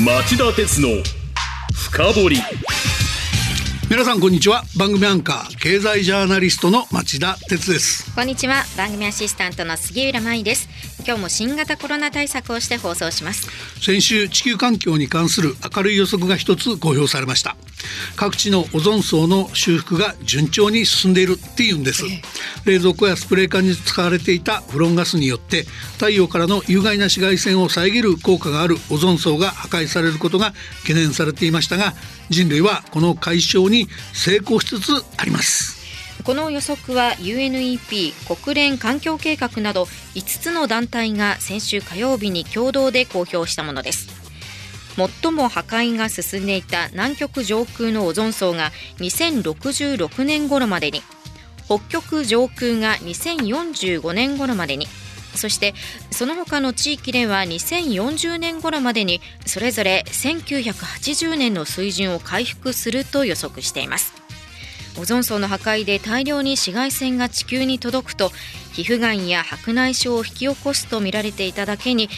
町田鉄の深掘り。皆さんこんにちは。番組アンカー経済ジャーナリストの町田鉄です。こんにちは。番組アシスタントの杉浦舞です。今日も新型コロナ対策をして放送します。先週、地球環境に関する明るい予測が一つ公表されました。各地のオゾン層の修復が順調に進んでいるっていうんです。冷蔵庫やスプレー缶に使われていたフロンガスによって太陽からの有害な紫外線を遮る効果があるオゾン層が破壊されることが懸念されていましたが、人類はこの解消に成功しつつあります。この予測は UNEP 国連環境計画など5つの団体が先週火曜日に共同で公表したものです。最も破壊が進んでいた南極上空のオゾン層が2066年頃までに、北極上空が2045年頃までに、そしてその他の地域では2040年頃までにそれぞれ1980年の水準を回復すると予測しています。オゾン層の破壊で大量に紫外線が地球に届くと、皮膚がんや白内障を引き起こすと見られていただけに、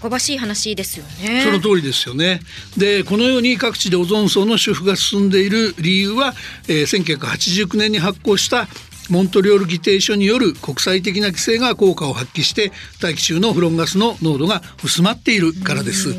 喜ばしい話ですよね。その通りですよね。で、このように各地でオゾン層の修復が進んでいる理由は、1989年に発効したモントリオール議定書による国際的な規制が効果を発揮して大気中のフロンガスの濃度が薄まっているからです。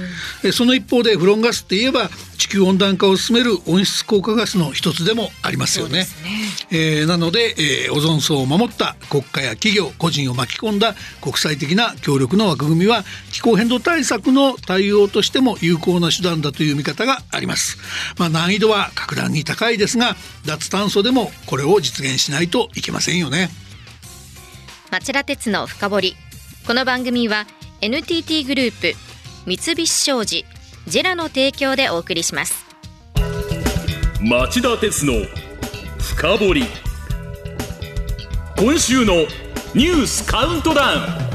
その一方でフロンガスって言えば地球温暖化を進める温室効果ガスの一つでもありますよね。そうですね。なので、オゾン層を守った国家や企業個人を巻き込んだ国際的な協力の枠組みは気候変動対策の対応としても有効な手段だという見方があります。難易度は格段に高いですが、脱炭素でもこれを実現しないといけませんよね。町田鉄の深掘り。この番組は NTT グループ、三菱商事、JERA の提供でお送りします。町田鉄の深掘り。今週のニュースカウントダウン。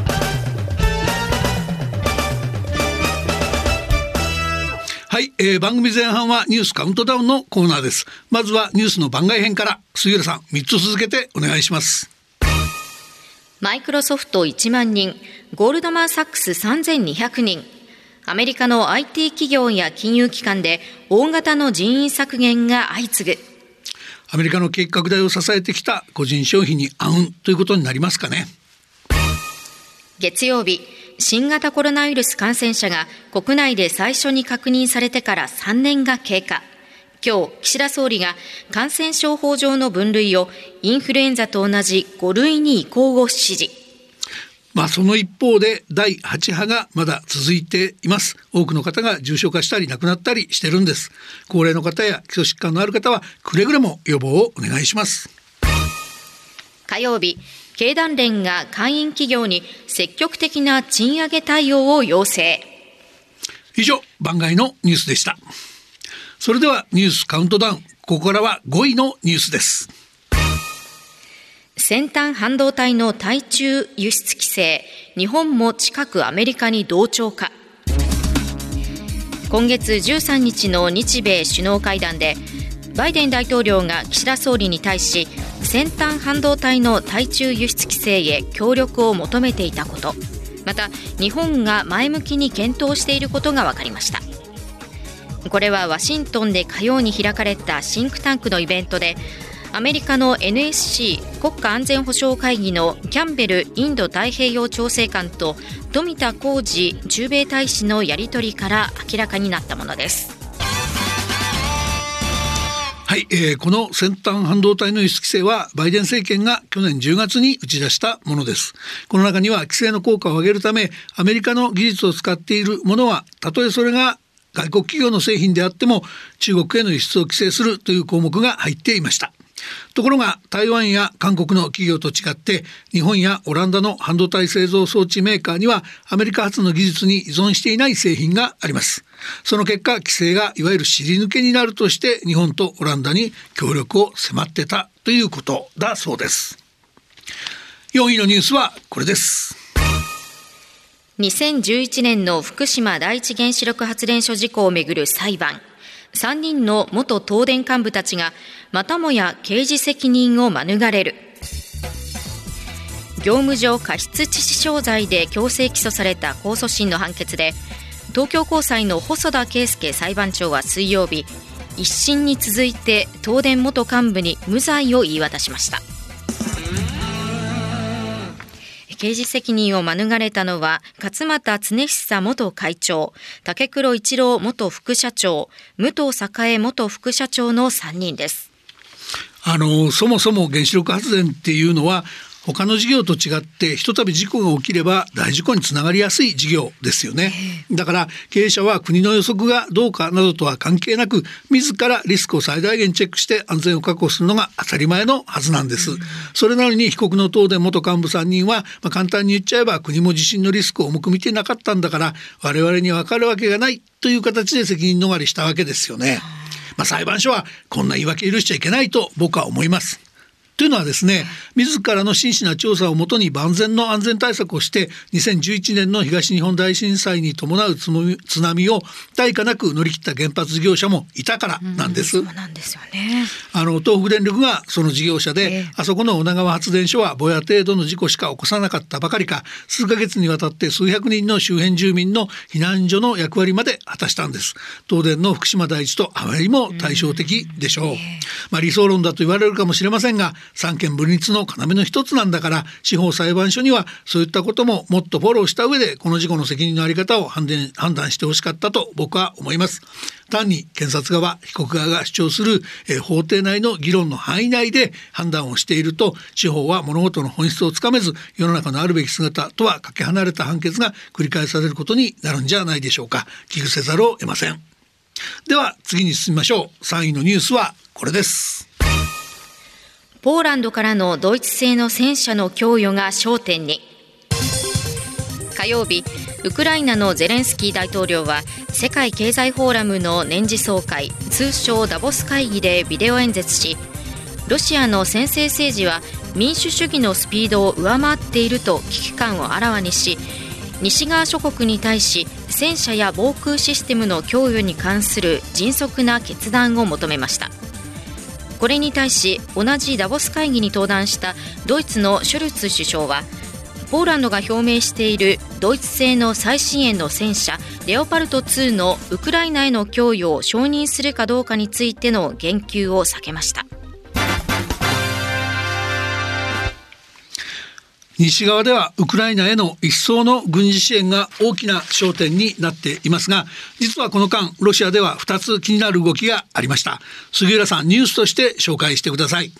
はい、番組前半はニュースカウントダウンのコーナーです。まずはニュースの番外編から、杉浦さん3つ続けてお願いします。マイクロソフト1万人、ゴールドマンサックス3200人、アメリカの IT 企業や金融機関で大型の人員削減が相次ぐ。アメリカの景気拡大を支えてきた個人消費に暗雲ということになりますかね。月曜日、新型コロナウイルス感染者が国内で最初に確認されてから3年が経過。今日、岸田総理が感染症法上の分類をインフルエンザと同じ5類に移行を指示。その一方で第8波がまだ続いています。多くの方が重症化したり亡くなったりしてるんです。高齢の方や基礎疾患のある方はくれぐれも予防をお願いします。火曜日、経団連が会員企業に積極的な賃上げ対応を要請。以上、番外のニュースでした。それではニュースカウントダウン。ここからは5位のニュースです。先端半導体の対中輸出規制、日本も近くアメリカに同調か。今月13日の日米首脳会談でバイデン大統領が岸田総理に対し先端半導体の対中輸出規制へ協力を求めていたこと、また日本が前向きに検討していることが分かりました。これはワシントンで火曜に開かれたシンクタンクのイベントで、アメリカの NSC 国家安全保障会議のキャンベルインド太平洋調整官と富田浩二駐米大使のやり取りから明らかになったものです。はい、この先端半導体の輸出規制はバイデン政権が去年10月に打ち出したものです。この中には規制の効果を上げるためアメリカの技術を使っているものはたとえそれが外国企業の製品であっても中国への輸出を規制するという項目が入っていました。ところが台湾や韓国の企業と違って日本やオランダの半導体製造装置メーカーにはアメリカ発の技術に依存していない製品があります。その結果、規制がいわゆる尻抜けになるとして日本とオランダに協力を迫ってたということだそうです。4位のニュースはこれです。2011年の福島第一原子力発電所事故をめぐる裁判、3人の元東電幹部たちがまたもや刑事責任を免れる。業務上過失致死傷罪で強制起訴された控訴審の判決で、東京高裁の細田圭介裁判長は水曜日、一審に続いて東電元幹部に無罪を言い渡しました。刑事責任を免れたのは勝俣恒久元会長、竹黒一郎元副社長、武藤栄元副社長の3人です。そもそも原子力発電っていうのは他の事業と違ってひとたび事故が起きれば大事故につながりやすい事業ですよね。だから経営者は国の予測がどうかなどとは関係なく自らリスクを最大限チェックして安全を確保するのが当たり前のはずなんです。それなのに被告の東電元幹部3人は、簡単に言っちゃえば国も地震のリスクを重く見てなかったんだから我々に分かるわけがないという形で責任逃れしたわけですよね。裁判所はこんな言い訳許しちゃいけないと僕は思います。というのはですね、自らの真摯な調査をもとに万全の安全対策をして2011年の東日本大震災に伴う津波を対価なく乗り切った原発事業者もいたからなんです。そうなんですよね。東北電力がその事業者で、あそこの女川発電所はぼや程度の事故しか起こさなかったばかりか、数ヶ月にわたって数百人の周辺住民の避難所の役割まで果たしたんです。東電の福島第一とあまりにも対照的でしょう。理想論だと言われるかもしれませんが、三権分立の要の一つなんだから、司法裁判所にはそういったことももっとフォローした上でこの事故の責任のあり方を判断してほしかったと僕は思います。単に検察側被告側が主張する、法廷内の議論の範囲内で判断をしていると司法は物事の本質をつかめず、世の中のあるべき姿とはかけ離れた判決が繰り返されることになるんじゃないでしょうか。危惧せざるを得ません。では次に進みましょう。3位のニュースはこれです。ポーランドからのドイツ製の戦車の供与が焦点に。火曜日、ウクライナのゼレンスキー大統領は世界経済フォーラムの年次総会、通称ダボス会議でビデオ演説し、ロシアの専制政治は民主主義のスピードを上回っていると危機感をあらわにし、西側諸国に対し戦車や防空システムの供与に関する迅速な決断を求めました。これに対し同じダボス会議に登壇したドイツのショルツ首相は、ポーランドが表明しているドイツ製の最新鋭の戦車レオパルト2のウクライナへの供与を承認するかどうかについての言及を避けました。西側ではウクライナへの一層の軍事支援が大きな焦点になっていますが、実はこの間ロシアでは2つ気になる動きがありました。杉浦さん、ニュースとして紹介してください。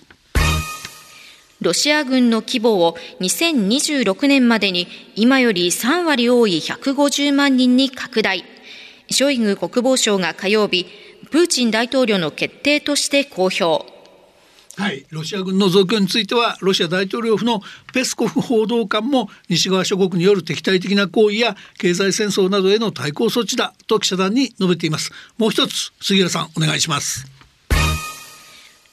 ロシア軍の規模を2026年までに今より3割多い150万人に拡大。ショイグ国防相が火曜日、プーチン大統領の決定として公表。ロシア軍の増強についてはロシア大統領府のペスコフ報道官も西側諸国による敵対的な行為や経済戦争などへの対抗措置だと記者団に述べています。もう一つ杉浦さん、お願いします。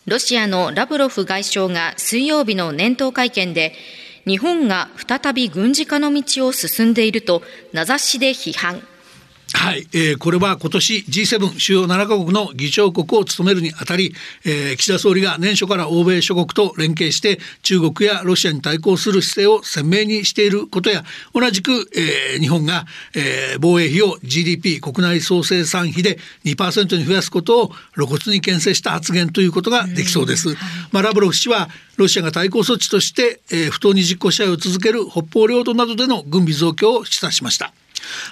ロシアのラブロフ外相が水曜日の年頭会見で、日本が再び軍事化の道を進んでいると名指しで批判。これは今年 G7 主要7カ国の議長国を務めるにあたり、岸田総理が年初から欧米諸国と連携して中国やロシアに対抗する姿勢を鮮明にしていることや、同じく、日本が、防衛費を GDP 国内総生産比で 2% に増やすことを露骨に牽制した発言ということができそうです。ラブロフ氏はロシアが対抗措置として、不当に実効支配を続ける北方領土などでの軍備増強を示唆しました。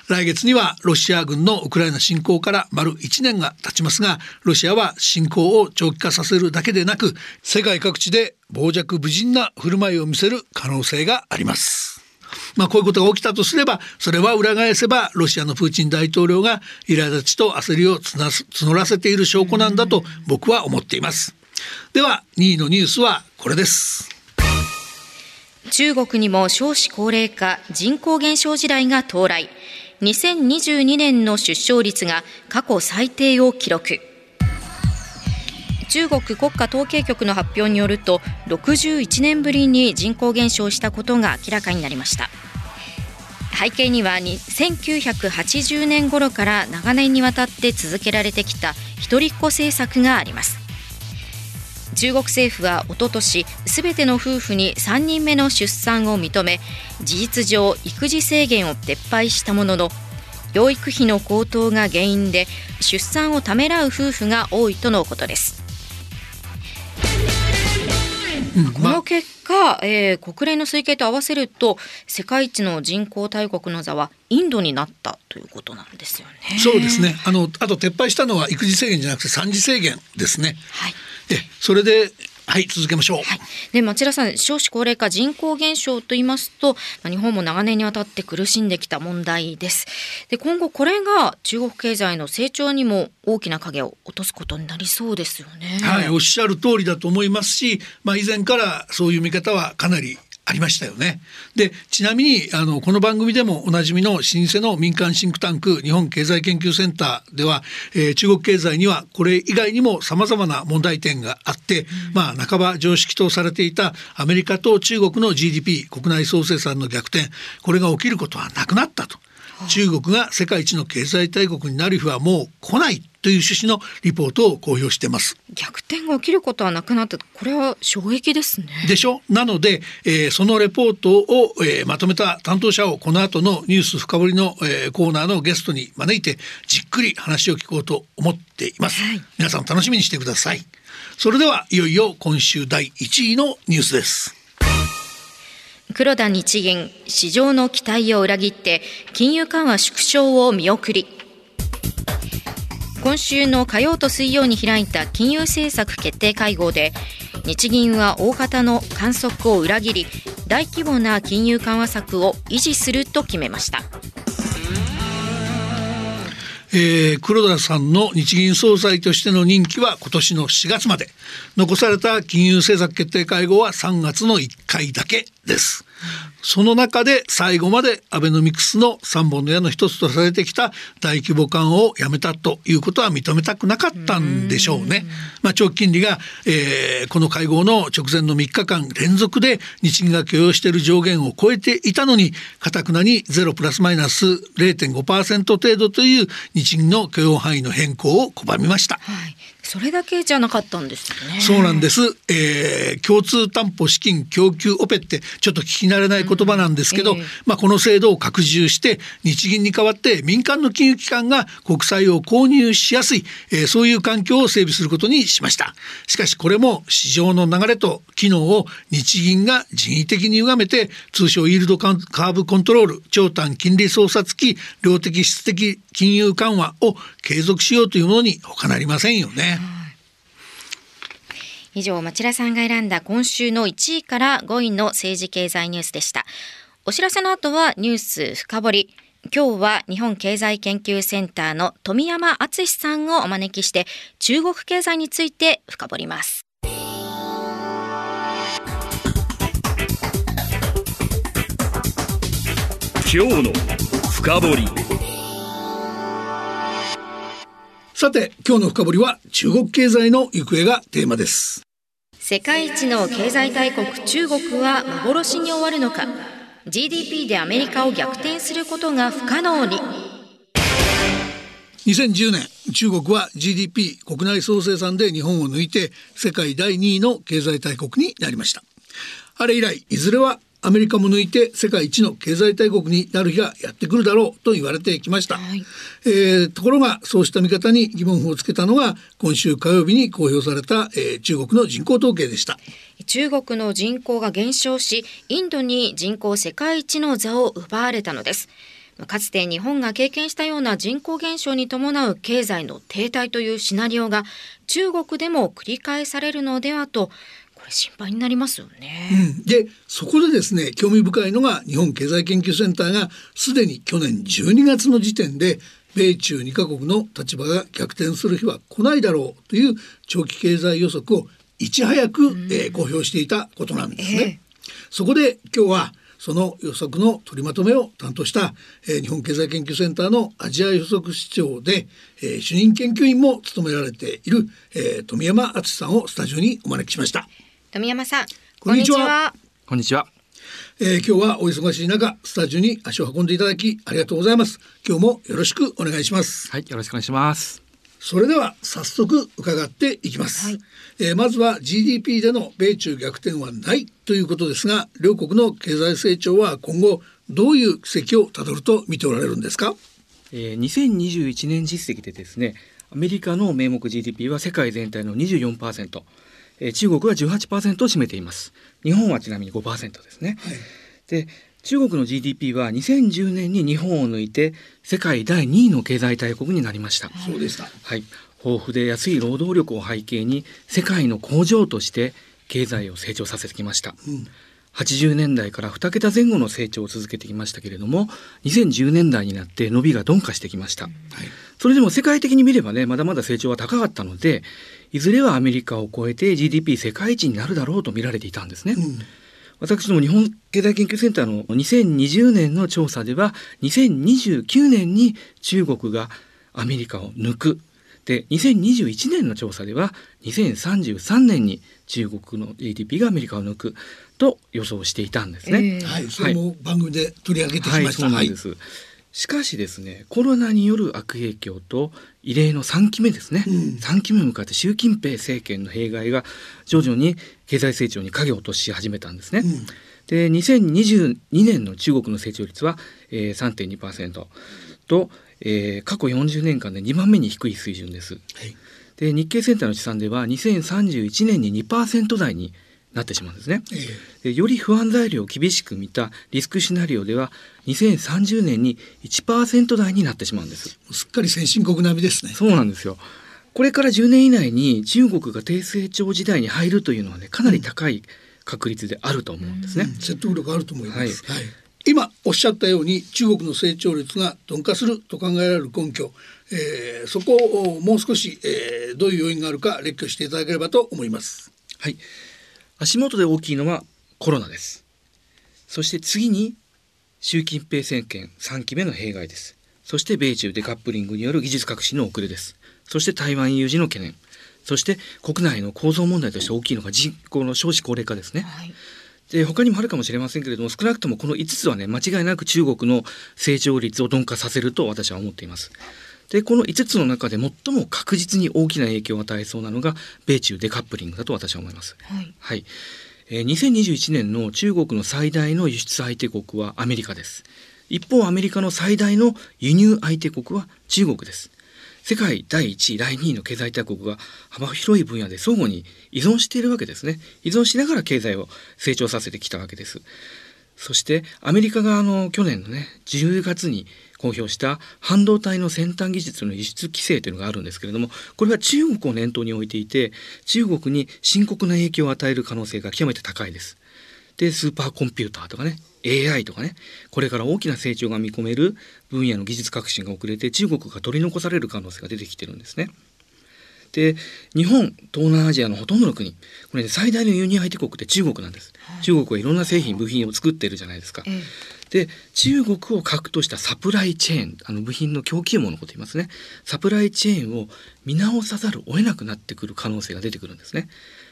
来月にはロシア軍のウクライナ侵攻から丸1年が経ちますが、ロシアは侵攻を長期化させるだけでなく世界各地で傍若無人な振る舞いを見せる可能性があります。こういうことが起きたとすれば、それは裏返せばロシアのプーチン大統領が苛立ちと焦りを募らせている証拠なんだと僕は思っています。では2位のニュースはこれです。中国にも少子高齢化、人口減少時代が到来。2022年の出生率が過去最低を記録。中国国家統計局の発表によると、61年ぶりに人口減少したことが明らかになりました。背景には1980年頃から長年にわたって続けられてきた一人っ子政策があります。中国政府はおととし、すべての夫婦に3人目の出産を認め、事実上育児制限を撤廃したものの、養育費の高騰が原因で出産をためらう夫婦が多いとのことです。この結果、国連の推計と合わせると世界一の人口大国の座はインドになったということなんですよね。そうですね。あと撤廃したのは育児制限じゃなくて産児制限ですね、はい、でそれではい続けましょう、はい、で町田さん、少子高齢化人口減少といいますと日本も長年にわたって苦しんできた問題です。で今後これが中国経済の成長にも大きな影を落とすことになりそうですよね。はい、おっしゃる通りだと思いますし、以前からそういう見方はかなりありましたよね。でちなみにこの番組でもおなじみの老舗の民間シンクタンク日本経済研究センターでは、中国経済にはこれ以外にも様々な問題点があって、半ば常識とされていたアメリカと中国の GDP 国内総生産の逆転、これが起きることはなくなったと、中国が世界一の経済大国になる日はもう来ないという趣旨のリポートを公表しています。逆転が起きることはなくなった。これは衝撃ですね。でしょ。なので、そのレポートを、まとめた担当者をこの後のニュース深掘りの、コーナーのゲストに招いてじっくり話を聞こうと思っています、はい、皆さん楽しみにしてください。それではいよいよ今週第1位のニュースです。黒田日銀、市場の期待を裏切って金融緩和縮小を見送り。今週の火曜と水曜に開いた金融政策決定会合で日銀は大方の観測を裏切り大規模な金融緩和策を維持すると決めました。黒田さんの日銀総裁としての任期は今年の4月まで、残された金融政策決定会合は3月の1回だけです。その中で最後までアベノミクスの3本の矢の一つとされてきた大規模緩和をやめたということは認めたくなかったんでしょうね。長期金利が、この会合の直前の3日間連続で日銀が許容している上限を超えていたのに、かたくなに0プラスマイナス 0.5% 程度という日銀の許容範囲の変更を拒みました、はい、それだけじゃなかったんですよね。そうなんです、共通担保資金供給オペってちょっと聞き慣れない言葉なんですけど、この制度を拡充して日銀に代わって民間の金融機関が国債を購入しやすい、そういう環境を整備することにしました。しかしこれも市場の流れと機能を日銀が人為的に歪めて、通称イールドカーブコントロール、長短金利操作付き量的質的金融緩和を継続しようというものに他なりませんよね。以上、町田さんが選んだ今週の1位から5位の政治経済ニュースでした。お知らせの後はニュース深掘り。今日は日本経済研究センターの富山敦さんをお招きして中国経済について深掘ります。今日の深掘り。さて今日の深掘りは中国経済の行方がテーマです。世界一の経済大国中国は幻に終わるのか、 GDP でアメリカを逆転することが不可能に。2010年中国は GDP 国内総生産で日本を抜いて世界第2位の経済大国になりました。あれ以来いずれはアメリカも抜いて世界一の経済大国になる日がやってくるだろうと言われてきました、ところがそうした見方に疑問符をつけたのが今週火曜日に公表された、中国の人口統計でした。中国の人口が減少しインドに人口世界一の座を奪われたのです。かつて日本が経験したような人口減少に伴う経済の停滞というシナリオが中国でも繰り返されるのではと心配になりますよね、でそこでですね、興味深いのが日本経済研究センターがすでに去年12月の時点で米中2カ国の立場が逆転する日は来ないだろうという長期経済予測をいち早く、公表していたことなんですね、そこで今日はその予測の取りまとめを担当した、日本経済研究センターのアジア予測室長で、主任研究員も務められている、富山敦さんをスタジオにお招きしました。富山さん、こんにちは。こんにちは。今日はお忙しい中スタジオに足を運んでいただきありがとうございます。今日もよろしくお願いします。はい、よろしくお願いします。それでは早速伺っていきます、まずは GDP での米中逆転はないということですが、両国の経済成長は今後どういう軌跡をたどると見ておられるんですか？ 2021年実績でですね、アメリカの名目 GDP は世界全体の 24%、中国は 18% を占めています。日本はちなみに 5% ですね。はい、で、中国の GDP は2010年に日本を抜いて世界第2位の経済大国になりました。そうでした。はい。豊富で安い労働力を背景に世界の工場として経済を成長させてきました。うん、80年代から2桁前後の成長を続けてきましたけれども、2010年代になって伸びが鈍化してきました。うん、はい、それでも世界的に見ればね、まだまだ成長は高かったので、いずれはアメリカを超えて GDP 世界一になるだろうと見られていたんですね。うん、私ども日本経済研究センターの2020年の調査では、2029年に中国がアメリカを抜く。で、2021年の調査では2033年に中国の GDP がアメリカを抜くと予想していたんですね。はい、それも番組で取り上げてきました。はい、はい、そうなんです。はい、しかしですね、コロナによる悪影響と異例の3期目ですね、うん、3期目を迎えて習近平政権の弊害が徐々に経済成長に影を落とし始めたんですね。うん、で、2022年の中国の成長率は、3.2% と、過去40年間で2番目に低い水準です。はい、で、日経センターの試算では2031年に 2% 台になってしまうんですね。で、より不安材料を厳しく見たリスクシナリオでは2030年に 1% 台になってしまうんです。すっかり先進国並みですね。そうなんですよ。これから10年以内に中国が低成長時代に入るというのはね、かなり高い確率であると思うんですね。うん、説得力あると思います。はいはい、今おっしゃったように中国の成長率が鈍化すると考えられる根拠、そこをもう少し、どういう要因があるか列挙していただければと思います。はい、足元で大きいのはコロナです。そして次に習近平政権3期目の弊害です。そして米中デカップリングによる技術革新の遅れです。そして台湾有事の懸念、そして国内の構造問題として大きいのが人口の少子高齢化ですね。はい、で、他にもあるかもしれませんけれども、少なくともこの5つはね、間違いなく中国の成長率を鈍化させると私は思っています。で、この5つの中で最も確実に大きな影響を与えそうなのが米中デカップリングだと私は思います。はい、はい。2021年の中国の最大の輸出相手国はアメリカです。一方、アメリカの最大の輸入相手国は中国です。世界第1位、第2位の経済大国が幅広い分野で相互に依存しているわけですね。依存しながら経済を成長させてきたわけです。そしてアメリカが去年のね、10月に公表した半導体の先端技術の輸出規制というのがあるんですけれども、これは中国を念頭に置いていて、中国に深刻な影響を与える可能性が極めて高いです。で、スーパーコンピューターとかね、AI とかね、これから大きな成長が見込める分野の技術革新が遅れて、中国が取り残される可能性が出てきてるんですね。で、日本、東南アジアのほとんどの国、これ、ね、最大の輸入相手国って中国なんです。はい、中国はいろんな製品、部品を作っているじゃないですか。で、中国を核としたサプライチェーン、部品の供給網のこと言いますね。サプライチェーンを見直さざるを得なくなってくる可能性が出てくるんですね。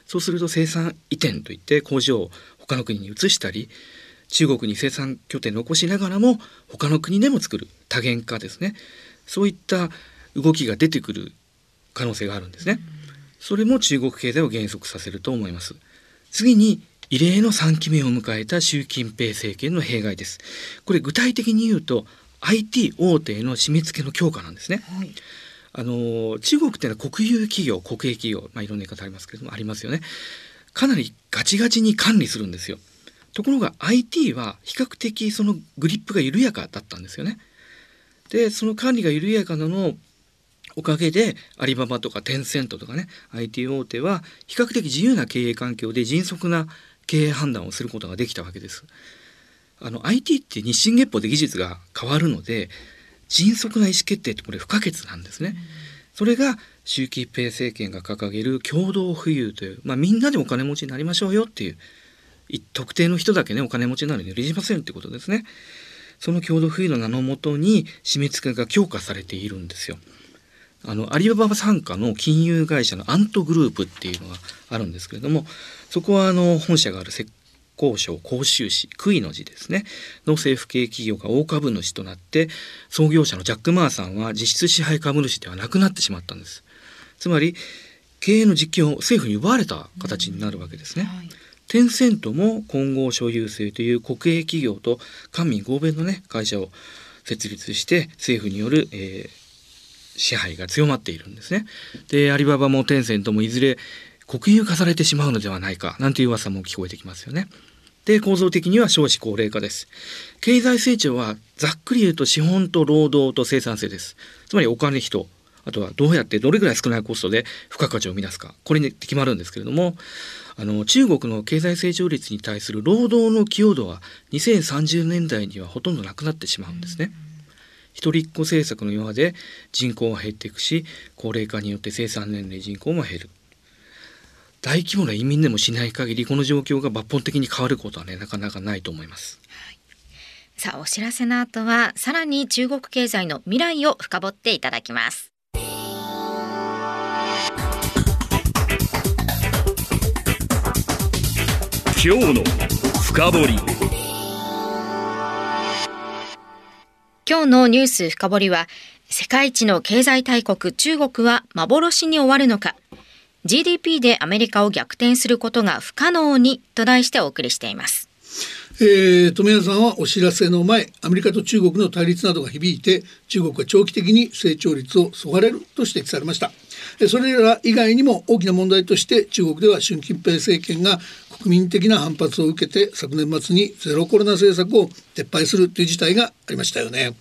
そうすると生産移転といって工場を他の国に移したり、中国に生産拠点を残しながらも他の国でも作る多元化ですね、そういった動きが出てくる可能性があるんですね。それも中国経済を減速させると思います。次に異例の3期目を迎えた習近平政権の弊害です。これ具体的に言うと IT 大手への締め付けの強化なんですね。はい、中国ってのは国有企業、国営企業、いろんな言い方ありますけれども、ありますよね。かなりガチガチに管理するんですよ。ところが IT は比較的そのグリップが緩やかだったんですよね。で、その管理が緩やかなのおかげでアリババとかテンセントとかね、 IT 大手は比較的自由な経営環境で迅速な経営判断をすることができたわけです。IT って日進月歩で技術が変わるので、迅速な意思決定ってこれ不可欠なんですね。それが習近平政権が掲げる共同富裕という、みんなでお金持ちになりましょうよっていう、特定の人だけねお金持ちになるに許しませんってことですね。その共同富裕の名のもとに締め付けが強化されているんですよ。アリババ傘下の金融会社のアントグループっていうのがあるんですけれども、そこは本社がある江省広州市杭の字ですねの政府系企業が大株主となって、創業者のジャック・マーさんは実質支配株主ではなくなってしまったんです。つまり経営の実権を政府に奪われた形になるわけですね。はい、テンセントも混合所有制という国営企業と官民合弁のね会社を設立して政府による、支配が強まっているんですね。で、アリババもテンセントもいずれ国有化されてしまうのではないかなんていう噂も聞こえてきますよね。で、構造的には少子高齢化です。経済成長はざっくり言うと資本と労働と生産性です。つまりお金、人、あとはどうやってどれぐらい少ないコストで付加価値を生み出すか、これに決まるんですけれども、中国の経済成長率に対する労働の寄与度は2030年代にはほとんどなくなってしまうんですね。一人っ子政策の余波で人口は減っていくし、高齢化によって生産年齢人口も減る。大規模な移民でもしない限りこの状況が抜本的に変わることはね、なかなかないと思います、はい、さあお知らせの後はさらに中国経済の未来を深掘っていただきます。今日の深掘り、今日のニュース深掘りは世界一の経済大国中国は幻に終わるのか、GDP でアメリカを逆転することが不可能にと題してお送りしています、富山さんはお知らせの前、アメリカと中国の対立などが響いて中国は長期的に成長率をそがれると指摘されました。それら以外にも大きな問題として中国では習近平政権が国民的な反発を受けて昨年末にゼロコロナ政策を撤廃するという事態がありましたよね。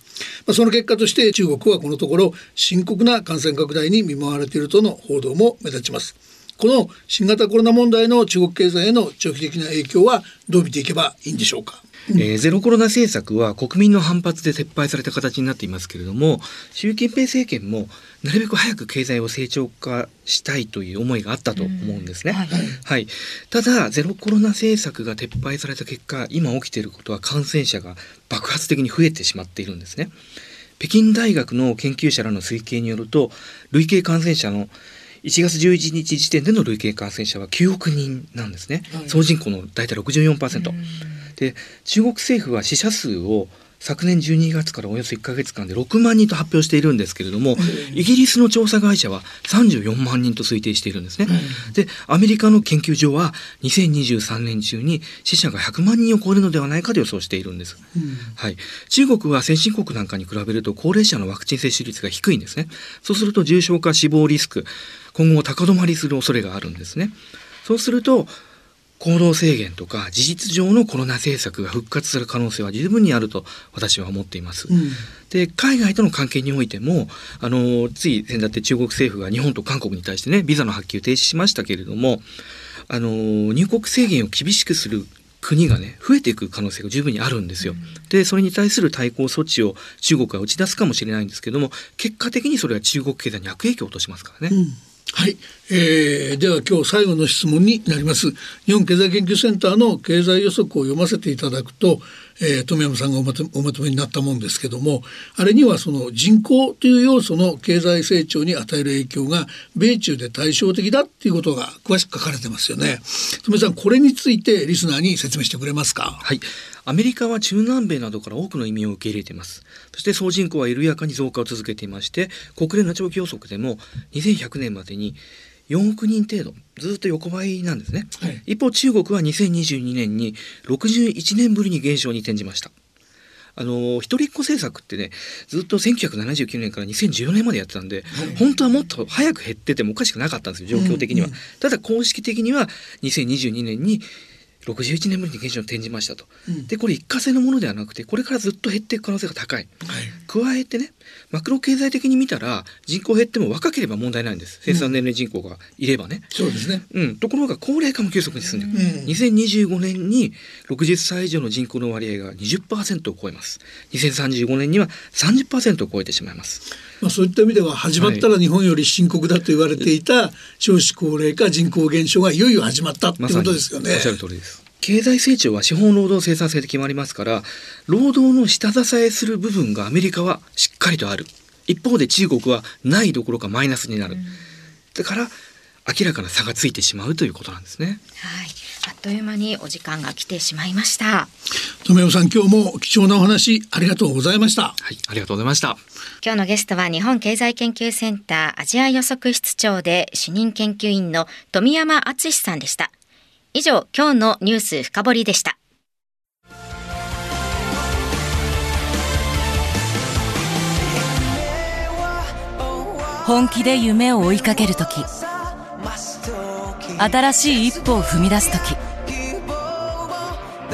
その結果として中国はこのところ深刻な感染拡大に見舞われているとの報道も目立ちます。この新型コロナ問題の中国経済への長期的な影響はどう見ていけばいいんでしょうか。ゼロコロナ政策は国民の反発で撤廃された形になっていますけれども、習近平政権もなるべく早く経済を成長化したいという思いがあったと思うんですね、はいはい、ただゼロコロナ政策が撤廃された結果、今起きていることは感染者が爆発的に増えてしまっているんですね。北京大学の研究者らの推計によると、累計感染者の1月11日時点での累計感染者は9億人なんですね、はい、総人口の大体 64%、で中国政府は死者数を昨年12月からおよそ1ヶ月間で6万人と発表しているんですけれども、イギリスの調査会社は34万人と推定しているんですね。で、アメリカの研究所は2023年中に死者が100万人を超えるのではないかと予想しているんです、はい、中国は先進国なんかに比べると高齢者のワクチン接種率が低いんですね。そうすると重症化死亡リスク今後高止まりする恐れがあるんですね。そうすると行動制限とか事実上のコロナ政策が復活する可能性は十分にあると私は思っています、で、海外との関係においてもつい先だって中国政府が日本と韓国に対してね、ビザの発給停止しましたけれども、入国制限を厳しくする国がね、増えていく可能性が十分にあるんですよ、で、それに対する対抗措置を中国が打ち出すかもしれないんですけども、結果的にそれは中国経済に悪影響を落としますからね、はい、では今日最後の質問になります。日本経済研究センターの経済予測を読ませていただくと、富山さんがおまとめになったもんですけども、あれにはその人口という要素の経済成長に与える影響が米中で対照的だということが詳しく書かれてますよね。富山さん、これについてリスナーに説明してくれますか。はい、アメリカは中南米などから多くの移民を受け入れています。そして総人口は緩やかに増加を続けていまして、国連の長期予測でも2100年までに4億人程度、ずっと横ばいなんですね、はい、一方中国は2022年に61年ぶりに減少に転じました。一人っ子政策ってね、ずっと1979年から2014年までやってたんで、本当はもっと早く減っててもおかしくなかったんですよ、状況的には、ただ公式的には2022年に61年ぶりに減少に転じましたと、でこれ一過性のものではなくて、これからずっと減っていく可能性が高い、加えてね、マクロ経済的に見たら人口減っても若ければ問題ないんです。生産年齢人口がいればね、そうですね、ところが高齢化も急速に進んでいる、2025年に60歳以上の人口の割合が 20% を超えます。2035年には 30% を超えてしまいます、そういった意味では始まったら日本より深刻だと言われていた少子高齢化、人口減少がいよいよ始まったってことですよね、おっしゃる通りです。経済成長は資本労働生産性で決まりますから、労働の下支えする部分がアメリカはしっかりとある一方で中国はないどころかマイナスになる、だから明らかな差がついてしまうということなんですね、はい、あっという間にお時間が来てしまいました。富山さん、今日も貴重なお話ありがとうございました。はい、ありがとうございました。今日のゲストは日本経済研究センターアジア予測室長で主任研究員の富山敦さんでした。以上、今日のニュース深掘りでした。本気で夢を追いかけるとき、新しい一歩を踏み出すとき、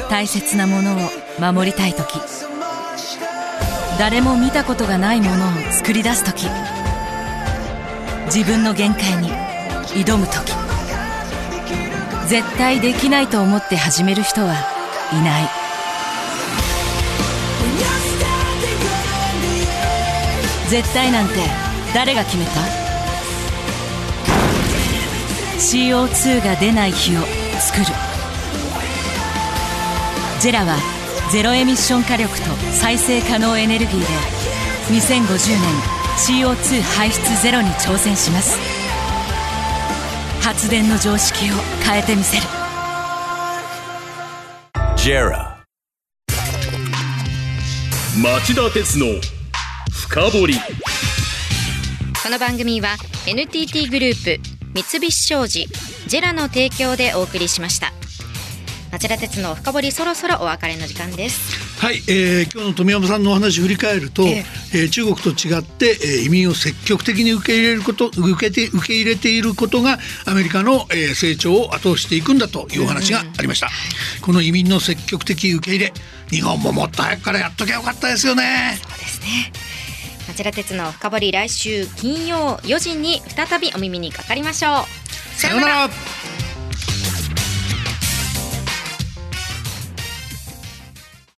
大切なものを守りたいとき、誰も見たことがないものを作り出すとき、自分の限界に挑むとき、絶対できないと思って始める人はいない。絶対なんて誰が決めた？ CO2 が出ない日を作る。JERAはゼロエミッション火力と再生可能エネルギーで2050年 CO2 排出ゼロに挑戦します。発電の常識を変えてみせる。 JERA 町田鉄の深掘り。この番組は NTT グループ、三菱商事、JERA の提供でお送りしました。町田鉄の深掘り、そろそろお別れの時間です。はい、今日の富山さんのお話を振り返ると、中国と違って、移民を積極的に受け入れていることがアメリカの、成長を後押していくんだというお話がありました、この移民の積極的受け入れ、日本ももっと早くからやっときゃよかったですよね。そうですね。町田鉄の深掘り、来週金曜4時に再びお耳にかかりましょう。さようなら。